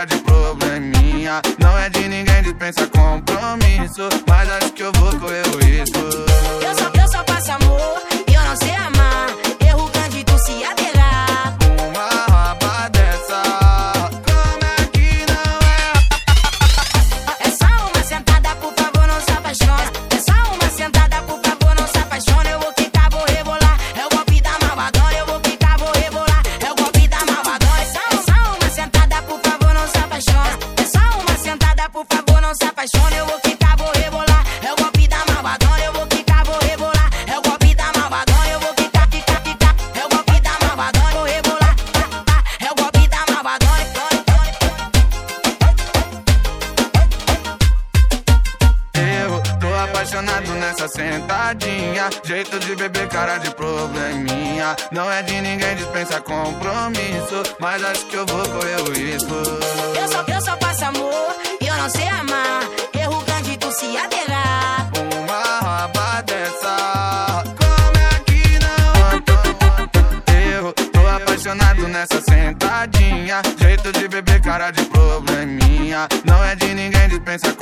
cara de probleminha. Não é de ninguém, dispensa compromisso, mas acho que eu vou correr o risco. Eu só passo amor e eu não sei amar. Erro cândido se adelar. Uma raba dessa, como é que não é? É só uma sentada, por favor, não se apaixona. É só uma sentada, por favor, não se apaixona. Eu vou quicar, vou rebolar. É o golpe da malvadona. Eu vou quicar, vou rebolar. É o golpe da malvadona. É só uma sentada, por favor, não se apaixona. É só uma sentada, por favor, não se apaixona. Eu vou quicar, vou rebolar. É o golpe da malvadona. Eu vou quicar, vou rebolar. É o golpe da malvadona. Eu vou quicar, quicar, quicar. É o golpe da malvadona. Vou rebolar. É o golpe da malvadona. Eu tô apaixonado nessa sentadinha. Jeito de beber, cara de probleminha. Não é de ninguém, dispensa compromisso, mas acho que eu vou correr o risco. Eu só passo amor e eu não sei amar. Erro cândido se adelar. Uma raba dessa, como é que não é? Eu tô apaixonado nessa sentadinha. Jeito de beber, cara de probleminha. Não é de ninguém, dispensa